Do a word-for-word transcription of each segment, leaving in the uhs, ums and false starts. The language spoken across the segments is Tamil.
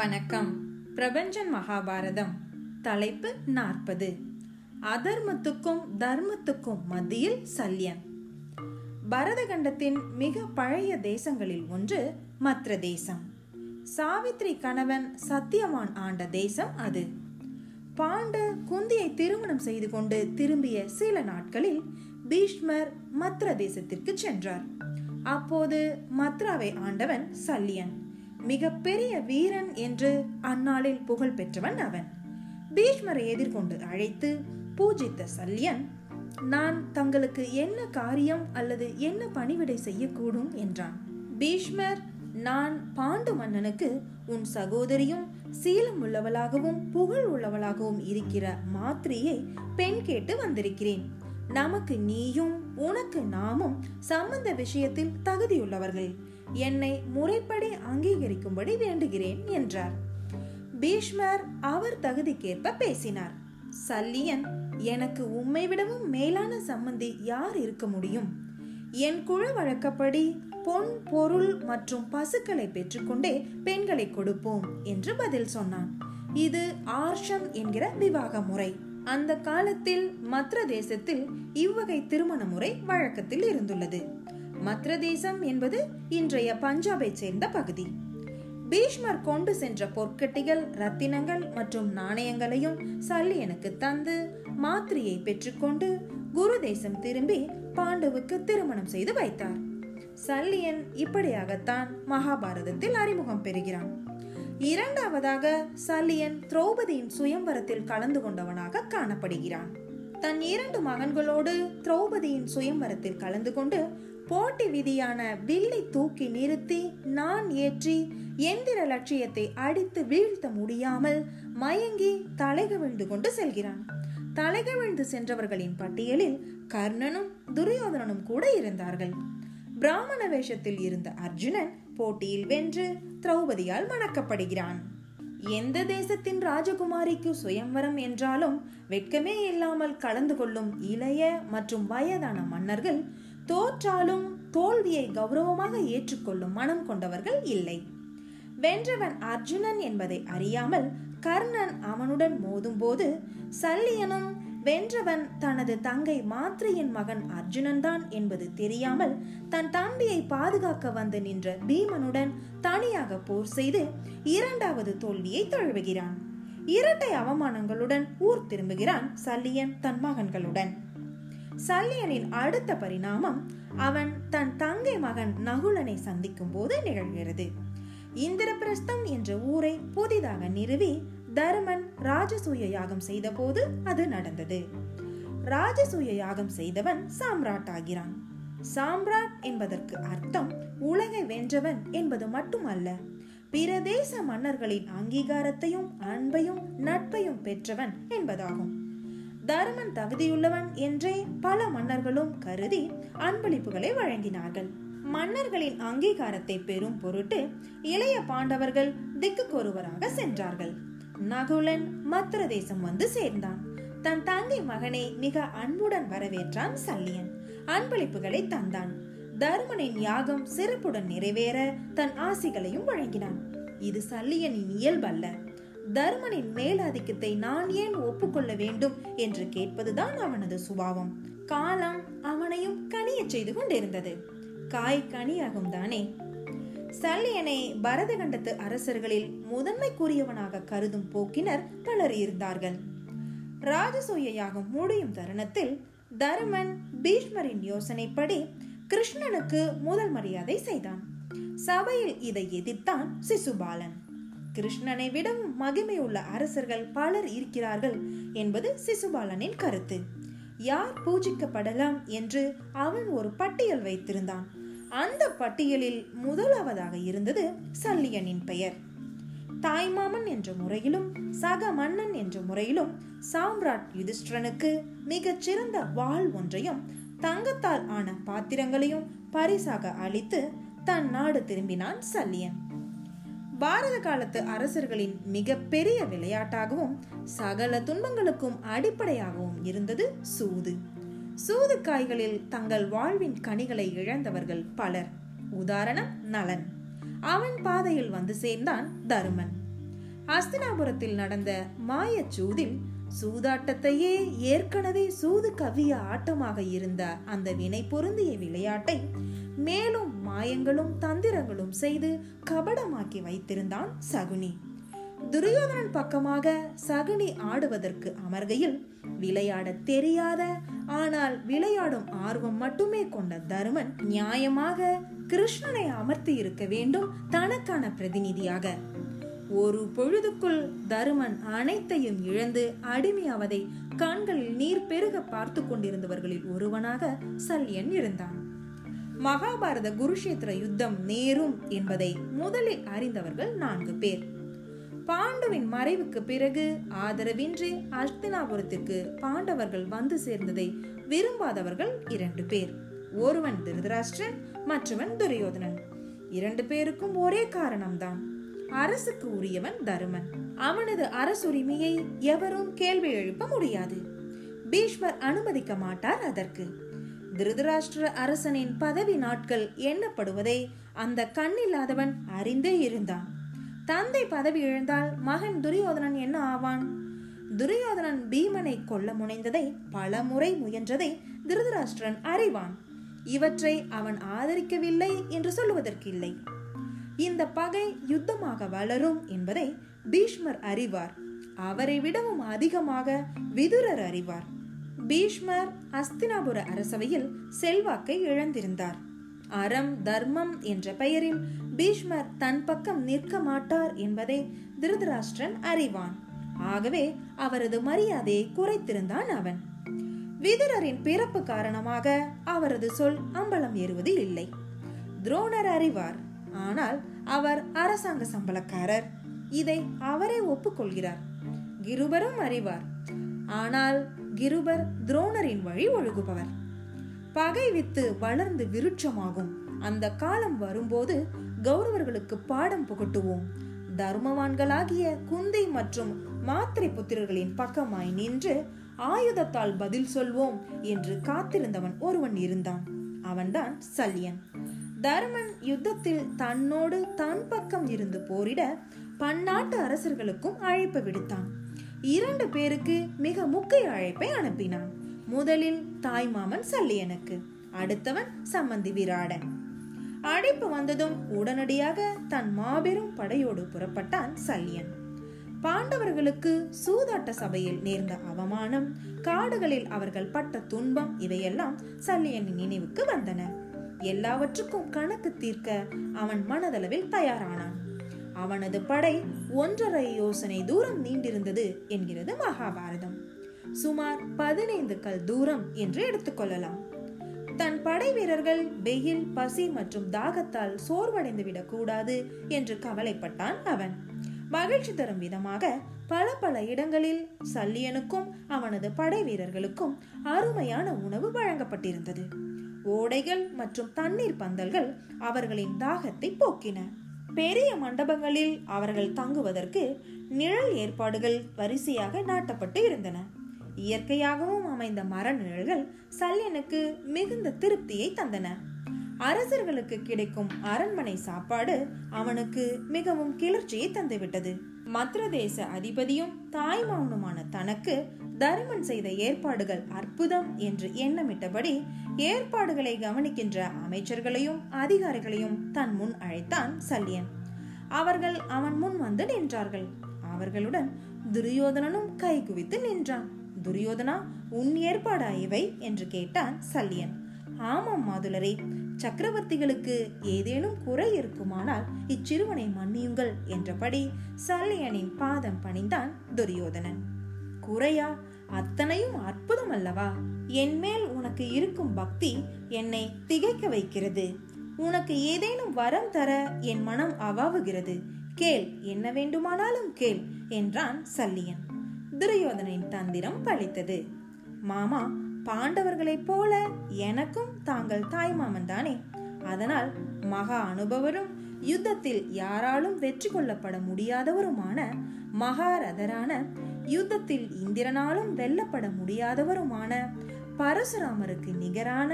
வணக்கம். பிரபஞ்சன் மகாபாரதம் தலைப்பு நாற்பது. அதர்மத்துக்கும் தர்மத்துக்கும் மத்தியில் சல்யன். பரதகண்டத்தின் மிக பழைய தேசங்களில் ஒன்று மத்ர தேசம். சாவித்ரி கணவன் சத்தியமான் ஆண்ட தேசம் அது. பாண்டு குந்தியை திருமணம் செய்து கொண்டு திரும்பிய சில நாட்களில் பீஷ்மர் மத்ர தேசத்திற்கு சென்றார். அப்போது மத்ராவை ஆண்டவன் சல்யன். மிக பெரிய வீரன் என்று அந்நாளில் புகழ் பெற்றவன் அவன். பீஷ்மரை எதிர்கொண்டு அழைத்து பூஜித்த சல்யன், நான் தங்களுக்கு என்ன காரியம் அல்லது என்ன பணிவிடை செய்யக்கூடும் என்றான். பீஷ்மர், நான் பாண்டு மன்னனுக்கு உன் சகோதரியும் சீலம் உள்ளவளாகவும் புகழ் உள்ளவளாகவும் இருக்கிற மாத்ரியை பெண் கேட்டு வந்திருக்கிறேன். நமக்கு நீயும் உனக்கு நாமும் சம்பந்த விஷயத்தில் தகுதியுள்ளவர்கள். என்னை முறைப்படி அங்கீகரிக்கும்படி வேண்டுகிறேன் என்றார். பீஷ்மர் அவர் தகுதிக்கேற்ப பேசினார். சல்லியன், எனக்கு உம்மை விடவும் மேலான சம்பந்தி யார் இருக்க முடியும்? என் குல வழக்கப்படி பொன் பொருள் மற்றும் பசுக்களை பெற்றுக்கொண்டே பெண்களை கொடுப்போம் என்று பதில் சொன்னான். இது ஆர்ஷம் என்கிற விவாக முறை. அந்த காலத்தில் மத்ர தேசத்தில் இவ்வகை திருமண முறை வழக்கத்தில் இருந்துள்ளது. மத்ர தேசம் என்பது இன்றைய பஞ்சாபை சேர்ந்த பகுதி. பீஷ்மர் கொண்டு சென்ற பொற்கட்டிகள், ரத்தினங்கள் மற்றும் நாணயங்களையும் சல்யனுக்கு தந்து மாத்ரியை பெற்றுக்கொண்டு குரு தேசம் திரும்பி பாண்டுவுக்கு திருமணம் செய்து வைத்தார். சல்யன் இப்படியாகத்தான் மகாபாரதத்தில் அறிமுகம் பெறுகிறான். இரண்டாவதாக சல்யன் திரௌபதியின் சுயம்பரத்தில் கலந்து கொண்டவனாக காணப்படுகிறான். தன் இரண்டு மகன்களோடு திரௌபதியின் சுயம்பரத்தில் கலந்து கொண்டு போட்டி விதியான வில்லை தூக்கி நிறுத்தி நான் ஏற்றி எந்திர லட்சியத்தை அடித்து வீழ்த்த முடியாமல் மயங்கி தலைகவிழ்ந்து கொண்டு செல்கிறான். தலைகவிழ்ந்து சென்றவர்களின் பட்டியலில் கர்ணனும் துரியோதனனும் கூட இருந்தார்கள். பிராமண வேஷத்தில் இருந்த அர்ஜுனன் போட்டியில் வென்று திரௌபதியால் மணக்கப்படுகிறான். எந்த தேசத்தின் ராஜகுமாரிக்கு சுயம்வரம் என்றாலும் வெட்கமே இல்லாமல் கலந்து கொள்ளும் இளைய மற்றும் வயதான மன்னர்கள் தோற்றாலும் தோல்வியை கௌரவமாக ஏற்றுக்கொள்ளும் மனம் கொண்டவர்கள் இல்லை. வென்றவன் அர்ஜுனன் என்பதை அறியாமல் கர்ணன் அவனுடன் மோதும் போது சல்லியனும் வென்றவன் தனது தங்கை மாத்ரியின் மகன் அர்ஜுனன் தான் என்பது தெரியாமல் தன் தம்பியை பாதுகாக்க வந்து நின்ற பீமனுடன் தனியாக போர் செய்து இரண்டாவது தோல்வியை தழுவுகிறான். இரட்டை அவமானங்களுடன் ஊர் திரும்புகிறான் சல்லியன் தன் மகன்களுடன். சல்லியனின் அடுத்த பரிணாமம் அவன் தன் தங்கை மகன் நகுலனை சந்திக்கும் போது நிகழ்கிறது. இந்திரபிரஸ்தம் என்ற ஊரை புதிதாக நிறுவி தர்மன் ராஜசூய யாகம் செய்த போது அது நடந்தது. ராஜசூய யாகம் செய்தவன் சாம்ராட் ஆகிறான். சாம்ராட் என்பதற்கு அர்த்தம் உலகை வென்றவன் என்பது மட்டுமல்ல, பிற தேச மன்னர்களின் அங்கீகாரத்தையும் அன்பையும் நட்பையும் பெற்றவன் என்பதாகும். தர்மன் தகுதியுள்ளவன் என்றே பல மன்னர்களும் கருதி அன்பளிப்புகளை வழங்கினார்கள். மன்னர்களின் அங்கீகாரத்தை பெறும் பொருட்டு இளைய பாண்டவர்கள் திக்குக்கொருவராக சென்றார்கள். நகுலன் மத்ர தேசம் வந்து சேர்ந்தான். தன் தங்கை மகனை மிக அன்புடன் வரவேற்றான் சல்லியன். அன்பளிப்புகளை தந்தான். தர்மனின் யாகம் சிறப்புடன் நிறைவேற தன் ஆசைகளையும் வழங்கினான். இது சல்லியனின் இயல்பல்ல. தர்மனின் மேலாதிக்கத்தை நான் ஏன் ஒப்புக்கொள்ள வேண்டும் என்று கேட்பதுதான் அவனது சுபாவம். காலம் அவனையும் கனிய செய்து கொண்டிருந்தது. காய் கனியாகும் தானே. சல்லியனை பரதகண்டத்து அரசர்களில் முதன்மைக்குரியவனாக கருதும் போக்கினர் பலர் இருந்தார்கள். ராஜசூய யாகம் முடியும் தருணத்தில் தர்மன் பீஷ்மரின் யோசனைப்படி கிருஷ்ணனுக்கு முதல் மரியாதை செய்தான். சபையில் இதை எதிர்த்தான் சிசுபாலன். கிருஷ்ணனை விடவும் மகிமையுள்ள அரசர்கள் பலர் இருக்கிறார்கள் என்பது சிசுபாலனின் கருத்து. யார் பூஜிக்கப்படலாம் என்று அவன் ஒரு பட்டியல் வைத்திருந்தான். அந்த பட்டியலில் முதலாவதாக இருந்தது சல்லியனின் பெயர். தாய்மாமன் என்ற முறையிலும் சக மன்னன் என்ற முறையிலும் சாம்ராட் யுதிஷ்டிரனுக்கு மிகச் சிறந்த வாள் ஒன்றையும் தங்கத்தால் ஆன பாத்திரங்களையும் பரிசாக அளித்து தன் நாடு திரும்பினான் சல்லியன். பாரத காலத்து அரசர்களின் மிக பெரிய விளையாட்டாகவும் சகல துன்பங்களுக்கும் அடிப்படையாகவும் இருந்தது சூது. சூது காய்களில் தங்கள் வாழ்வின் கனிகளை இழந்தவர்கள் பலர். உதாரணம் நலன். அவன் பாதையில் வந்து சேர்ந்தான் தர்மன். அஸ்தினாபுரத்தில் நடந்த மாய சூதில் சூதாட்டத்தையே ஏற்கனவே சூது கவிய ஆட்டமாக இருந்த அந்த வினை பொருந்திய விளையாட்டை மேலும் மாயங்களும் தந்திரங்களும் செய்து கபடமாக்கி வைத்திருந்தான் சகுனி. துரியோதனன் பக்கமாக சகுனி ஆடுவதற்கு அமர்கையில் விளையாட தெரியாத ஆனால் விளையாடும் ஆர்வம் மட்டுமே கொண்ட தர்மன் நியாயமாக கிருஷ்ணனை அமர்த்தி இருக்க வேண்டும் தனக்கான பிரதிநிதியாக. ஒரு பொழுதுக்குள் தருமன் அனைத்தையும் இழந்து அடிமையாவதை கண்களில் நீர் பெருக பார்த்து கொண்டிருந்தவர்களில் ஒருவனாக சல்யன் இருந்தான். மகாபாரத குருஷேத்திர யுத்தம் நேரும் என்பதை முதலில் அறிந்தவர்கள் நான்கு பேர். பாண்டுவின் மறைவுக்கு பிறகு ஆதரவின்றி அஸ்தினாபுரத்திற்கு பாண்டவர்கள் வந்து சேர்ந்ததை விரும்பாதவர்கள் இரண்டு பேர். ஒருவன் திருதராஷ்டிரன், மற்றவன் துரியோதனன். இரண்டு பேருக்கும் ஒரே காரணம்தான், அரசுக்கு உரியவன் தருமன். அவனது அரசுரிமையை எவரும் கேள்வி எழுப்ப முடியாது. பீஷ்மர் அனுமதிக்க மாட்டார் அதற்கு. திருதராஷ்டிர அரசனின் பதவி நாட்கள் எண்ணப்படுவதை அந்த கண்ணில்லாதவன் அறிந்தே இருந்தான். தந்தை பதவி இழந்தால் மகன் துரியோதனன் என்ன ஆவான்? துரியோதனன் பீமனை கொல்ல முனைந்ததை பல முறை முயன்றதை திருதராஷ்டிரன் அறிவான். இவற்றை அவன் ஆதரிக்கவில்லை என்று சொல்லுவதற்கில்லை. இந்த பகை யுத்தமாக வளரும் என்பதை பீஷ்மர் அறிவார். அவரை விடவும் அதிகமாக விதுரர் அறிவார். பீஷ்மர் அஸ்தினாபுர அரசவையில் செல்வாக்கை இழந்திருந்தார். அறம் தர்மம் என்ற பெயரில் பீஷ்மர் தன் பக்கம் நிற்க மாட்டார் என்பதை திருதராஷ்டிரன் அறிவான். ஆகவே அவரது மரியாதையை குறைத்திருந்தான் அவன். விதுரரின் பிறப்பு காரணமாக அவரது சொல் அம்பலம் ஏறுவது இல்லை. துரோணர் அறிவார், ஆனால் அவர் அரசாங்க சம்பளக்காரர், இதை அவரே ஒப்புக்கொள்கிறார். கிருபரும் அறிவார், ஆனால் கிருபர் துரோணரின் வழி ஒழுகுபவர். பகை வித்து வளர்ந்து விருட்சமாகும் அந்த காலம் வரும்போது கௌரவர்களுக்கு பாடம் புகட்டுவோம், தர்மவான்களாகிய குந்தி மற்றும் மாத்ரி புத்திரர்களின் பக்கமாய் நின்று ஆயுதத்தால் பதில் சொல்வோம் என்று காத்திருந்தவன் ஒருவன் இருந்தான். அவன்தான் சல்யன். தர்மன் யுத்தத்தில் தன்னோடு தன் பக்கம் இருந்து போரிட பன்னாட்டு அரசர்களுக்கும் அழைப்பு விடுத்தான். இரண்டு பேருக்கு மிக முக்கிய அழைப்பை அனுப்பினான். முதலில் தாய்மாமன் சல்லியனுக்கு, அடுத்தவன் சம்பந்தி விராடன். அழைப்பு வந்ததும் உடனடியாக தன் மாபெரும் படையோடு புறப்பட்டான் சல்யன். பாண்டவர்களுக்கு சூதாட்ட சபையில் நேர்ந்த அவமானம், காடுகளில் அவர்கள் பட்ட துன்பம், இவையெல்லாம் சல்லியனின் நினைவுக்கு வந்தன. எல்லாவற்றுக்கும் கணக்கு தீர்க்க அவன் மனதளவில் தயாரானான். அவனது படை ஒன்றரை யோசனை தூரம் நீண்டிருந்தது என்கிறது மகாபாரதம். சுமார் பதினைந்து கல் தூரம் என்று எடுத்துக்கொள்ளலாம். தன் படை வீரர்கள் வெயில், பசி மற்றும் தாகத்தால் சோர்வடைந்து விடக்கூடாது என்று கவலைப்பட்டான் அவன். மகிழ்ச்சி தரும் விதமாக பல பல இடங்களில் சல்லியனுக்கும் அவனது படை வீரர்களுக்கும் அருமையான உணவு வழங்கப்பட்டிருந்தது. ஓடைகள் மற்றும் தண்ணீர் பந்தல்கள் அவர்களின் தாகத்தை போக்கின. பெரிய மண்டபங்களில் அவர்கள் தங்குவதற்கு நிழல் ஏற்பாடுகள் வரிசையாக நாட்டப்பட்டு இருந்தன. இயற்கையாகவும் அமைந்த மர நிழல்கள் சல்யனுக்கு மிகுந்த திருப்தியை தந்தன. அரசர்களுக்கு கிடைக்கும் அரண்மனை சாப்பாடு அவனுக்கு மிகவும் கிளர்ச்சியை தந்துவிட்டது. மத்ர தேச அதிபதியும் தாய்மாவனுமான தனக்கு தர்மன் செய்த ஏற்பாடுகள் அற்புதம் என்று எண்ணமிட்டபடி ஏற்பாடுகளை கவனிக்கின்ற அமைச்சர்களையும் அதிகாரிகளையும் தன் முன் அழைத்தான் சல்யன். அவர்கள் அவன் முன் வந்து நின்றார்கள். அவர்களுடன் துரியோதனனும் கை குவித்து நின்றான். துரியோதனா, உன் ஏற்பாடா இவை என்று கேட்டான் சல்யன். ஆமாம் மாதுளரே, சக்கரவர்த்திகளுக்கு ஏதேனும் குறை இருக்குமானால் இச்சிறுவனை மன்னியுங்கள் என்றபடி சல்யனின் பாதம் பணிந்தான் துரியோதனன். குறையா? அத்தனையும் அற்புதம் அல்லவா? என் மேல் உனக்கு இருக்கும் பக்தி என்னை திகைக்க வைக்கிறது. உனக்கு ஏதேனும் வரம் தர என் மனம் அவாவுகிறது. கேள், என்ன வேண்டுமானாலும் கேள் என்றான் சல்லியன். துரியோதனின் தந்திரம் பலித்தது. மாமா, பாண்டவர்களைப் போல எனக்கும் தாங்கள் தாய்மாமன் தானே, அதனால் மகா அனுபவரும் யுத்தத்தில் யாராலும் வெற்றி கொள்ளப்பட முடியாதவருமான மகாரதரான, யுத்தத்தில் இந்திரனாலும் வெல்லப்பட முடியாதவருமான, பரசுராமருக்கு நிகரான,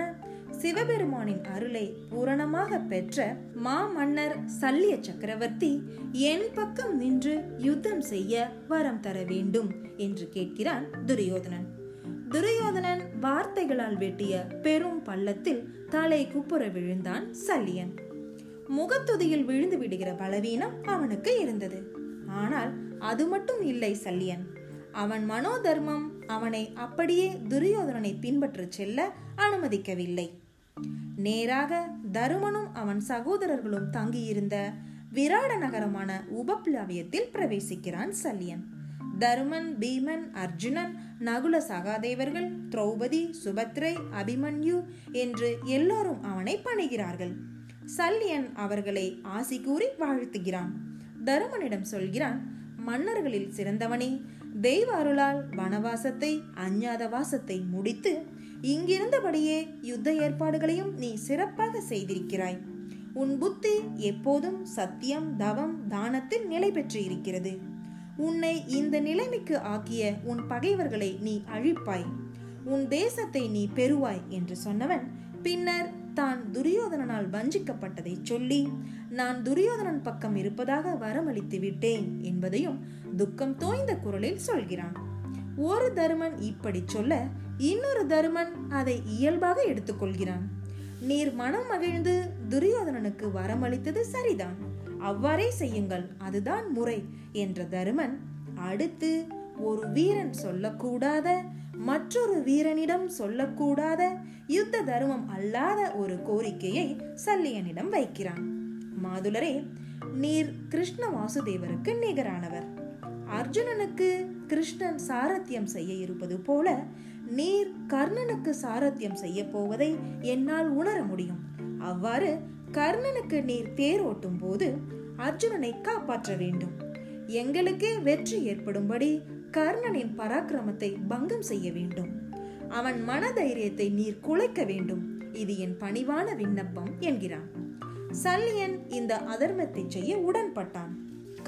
சிவபெருமானின் அருளை பூரணமாக பெற்ற மாமன்னர் சல்ய சக்கரவர்த்தி என் பக்கம் நின்று யுத்தம் செய்ய வரம் தர வேண்டும் என்று கேட்கிறான் துரியோதனன். துரியோதனன் வார்த்தைகளால் வெட்டிய பெரும் பள்ளத்தில் தலை குப்புற விழுந்தான் சல்யன். முகத்துதியில் விழுந்து விடுகிற பலவீனம் அவனுக்கு இருந்தது. ஆனால் அது மட்டும் இல்லை சல்யன். அவன் மனோதர்மம் அவனை அப்படியே துரியோதனனை பின்பற்றி செல்ல அனுமதிக்கவில்லை. நேராக தருமனும் அவன் சகோதரர்களும் தங்கியிருந்த விராட நகரமான உபப்ளவியத்தில் பிரவேசிக்கிறான் சல்யன். தர்மன், பீமன், அர்ஜுனன், நகுல சகாதேவர்கள், திரௌபதி, சுபத்ரை, அபிமன்யு என்று எல்லோரும் அவனை பணிகிறார்கள். சல்யன் அவர்களை ஆசி கூறி வாழ்த்துகிறான். தருமனிடம் சொல்கிறான், மன்னர்களில் சிறந்தவனே, தெய்வ அருளால் வனவாசத்தை அஞ்ஞாத வாசத்தை முடித்து இங்கிருந்தபடியே யுத்த ஏற்பாடுகளையும் நீ சிறப்பாக செய்திருக்கிறாய். உன் புத்தி எப்போதும் சத்தியம், தவம், தானத்தில் நிலை பெற்று இருக்கிறது. உன்னை இந்த நிலைமைக்கு ஆக்கிய உன் பகைவர்களை நீ அழிப்பாய், உன் தேசத்தை நீ பெறுவாய் என்று சொன்னவன் பின்னர் தான் துரியோதனனால் வஞ்சிக்கப்பட்டதை சொல்லி நான் துரியோதனன் பக்கம் இருப்பதாக வரமளித்து விட்டேன் என்பதையும் துக்கம் தோய்ந்த குரலில் சொல்கிறான். ஒரு தருமன் இப்படி சொல்ல இன்னொரு தருமன் அதை இயல்பாக எடுத்துக்கொள்கிறான். நீர் மனம் மகிழ்ந்து துரியோதனனுக்கு வரமளித்தது சரிதான், அவ்வாறே செய்யுங்கள், அதுதான் முறை என்ற தருமன் அடுத்து ஒரு வீரன் சொல்லக்கூடாத, மற்றொரு வீரனிடம் சொல்லக்கூடாத, யுத்த தர்மம் அல்லாத ஒரு கோரிக்கையை சல்லியனிடம் வைக்கிறான். மாதுளரே, நீர் கிருஷ்ண வாசுதேவருக்கு நிகரானவர். அர்ஜுனனுக்கு கிருஷ்ணன் சாரத்தியம் செய்ய இருப்பது போல நீர் கர்ணனுக்கு சாரத்தியம் செய்ய போவதை என்னால் உணர முடியும். அவ்வாறு கர்ணனுக்கு நீர் தேரோட்டும் போது அர்ஜுனனை காப்பாற்ற வேண்டும். எங்களுக்கே வெற்றி ஏற்படும்படி கர்ணனின் பராக்கிரமத்தை பங்கம் செய்ய வேண்டும். அவன் மனதைரியத்தை நீர் குலைக்க வேண்டும். இது என் பணிவான விண்ணப்பம் என்கிறான். சல்லியன் இந்த அதர்மத்தை செய்ய உடன்பட்டான்.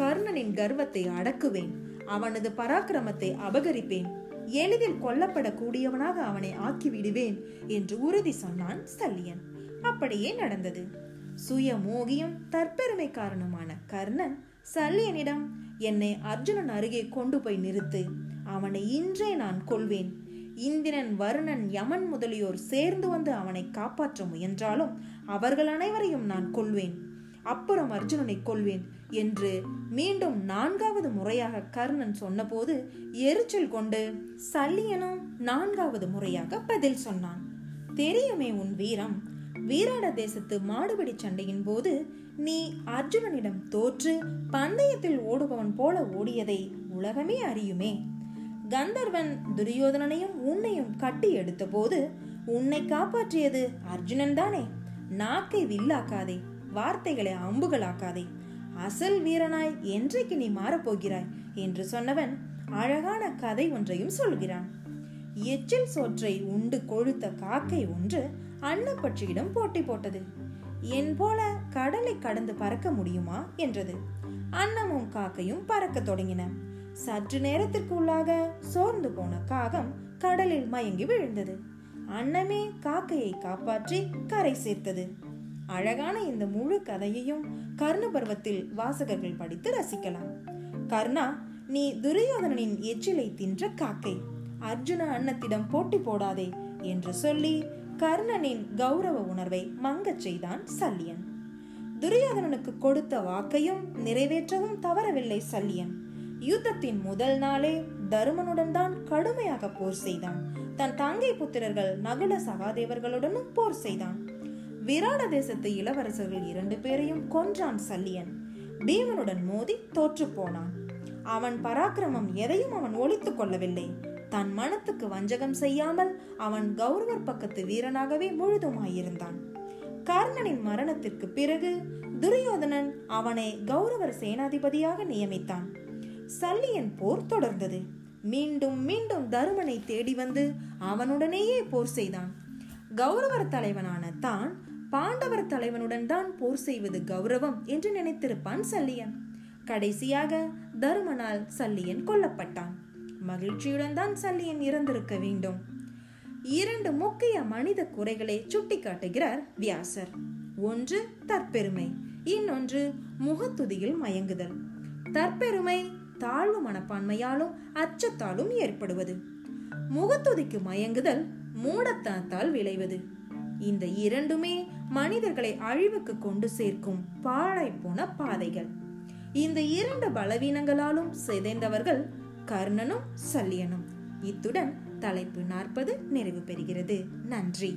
கர்ணனின் கர்வத்தை அடக்குவேன், அவனது பராக்கிரமத்தை அபகரிப்பேன், எளிதில் கொல்லப்படக்கூடியவனாக அவனை ஆக்கிவிடுவேன் என்று உறுதி சொன்னான் சல்லியன். அப்படியே நடந்தது. சுய மோகியும் தற்பெருமை காரணமான கர்ணன் சல்லியனிடம், என்னை அர்ஜுனன் அருகே கொண்டு போய் நிறுத்து, அவனை இன்றே நான் கொள்வேன். இந்திரன், வருணன், யமன் முதலியோர் சேர்ந்து வந்து அவனை காப்பாற்ற முயன்றாலும் அவர்கள் அனைவரையும் நான் கொள்வேன், அப்புறம் அர்ஜுனனை கொள்வேன் என்று மீண்டும் நான்காவது முறையாக கர்ணன் சொன்னபோது எரிச்சல் கொண்டு சல்லியனும் நான்காவது முறையாக பதில் சொன்னான். தெரியுமே உன் வீரம், வீராட தேசத்து மாடுபிடி சண்டையின் போது நீ அர்ஜுனனிடம் தோற்று பந்தயத்தில் ஓடுபவன் போல ஓடியதை உலகமே அறியுமே. கந்தர்வன் துரியோதனனையும் உன்னையும் கட்டி எடுத்த போது உன்னை காப்பாற்றியது அர்ஜுனன் தானே. நாக்கை வில்லாக்காதே, வார்த்தைகளை அம்புகளாக்காதே, அசல் வீரனாய் என்றைக்கு நீ மாறப்போகிறாய் என்று சொன்னவன் அழகான கதை ஒன்றையும் சொல்கிறான். எச்சில் சோற்றை உண்டு கொழுத்த காக்கை ஒன்று அன்னப்பட்சியிடம் போட்டி போட்டது. என் போல கடலை கடந்து பறக்க முடியுமா என்றது. அன்னமும் காக்கையும் பறக்க தொடங்கின. சற்று நேரத்திற்குள்ளாக சோர்ந்து போன காகம் கடலில் மயங்கி விழுந்தது. அன்னமே காக்கையை காப்பாற்றி கரை சேர்த்தது. அழகான இந்த முழு கதையையும் கர்ண பர்வத்தில் வாசகர்கள் படித்து ரசிக்கலாம். கர்ணா, நீ துரியோதனனின் எச்சிலை தின்ற காக்கை, அர்ஜுன அன்னத்திடம் போட்டி போடாதே என்று சொல்லி கர்ணனின் கௌரவ உணர்வை மங்கச் செய்தான் சல்லியன். துரியோதனனுக்கு கொடுத்த வாக்கையும் நிறைவேற்றவும் தவறவில்லை சல்லியன். யுத்தத்தின் முதல் நாளே தருமனுடன் தான் கடுமையாக போர் செய்தான். தன் தங்கை புத்திரர்கள் நகுல சகாதேவர்களுடனும் போர் செய்தான். விராட தேசத்து இளவரசர்கள் இரண்டு பேரையும் கொன்றான் சல்லியன். பீமனுடன் மோதி தோற்று போனான். அவன் பராக்கிரமம் எதையும் அவன் ஒளித்துக் கொள்ளவில்லை. தன் மனத்துக்கு வஞ்சகம் செய்யாமல் அவன் கௌரவர் பக்கத்து வீரனாகவே முழுதுமாயிருந்தான். கர்ணனின் மரணத்திற்கு பிறகு துரியோதனன் அவனை கௌரவர் சேனாதிபதியாக நியமித்தான். சல்லியன் போர் தொடர்ந்தது. மீண்டும் மீண்டும் தருமனை தேடி வந்து அவனுடனேயே போர் செய்தான். கௌரவர் தலைவனான தான் பாண்டவர் தலைவனுடன் தான் போர் செய்வது கௌரவம் என்று நினைத்திருப்பான் சல்லியன். கடைசியாக தருமனால் சல்லியன் கொல்லப்பட்டான். மகிழ்ச்சியுடன் தான் சல்லியன் இறந்திருக்க வேண்டும். இரண்டு முக்கிய மனித குறைகளை சுட்டிக்காட்டுகிறார் வியாசர். ஒன்று தற்பெருமை, இன்னொன்று முகத்துதியில் மயங்குதல். தற்பெருமை தாழ்வு மனப்பான்மையாலும் அச்சத்தாலும் ஏற்படுவது. முகத்துதிக்கு மயங்குதல் மூடத்தனத்தால் விளைவது. இந்த இரண்டுமே மனிதர்களை அழிவுக்கு கொண்டு சேர்க்கும் பாழை போன பாதைகள். இந்த இரண்டு பலவீனங்களாலும் சிதைந்தவர்கள் கர்ணனும் சல்யனும். இத்துடன் தலைப்பு நாற்பது நிறைவு பெறுகிறது. நன்றி.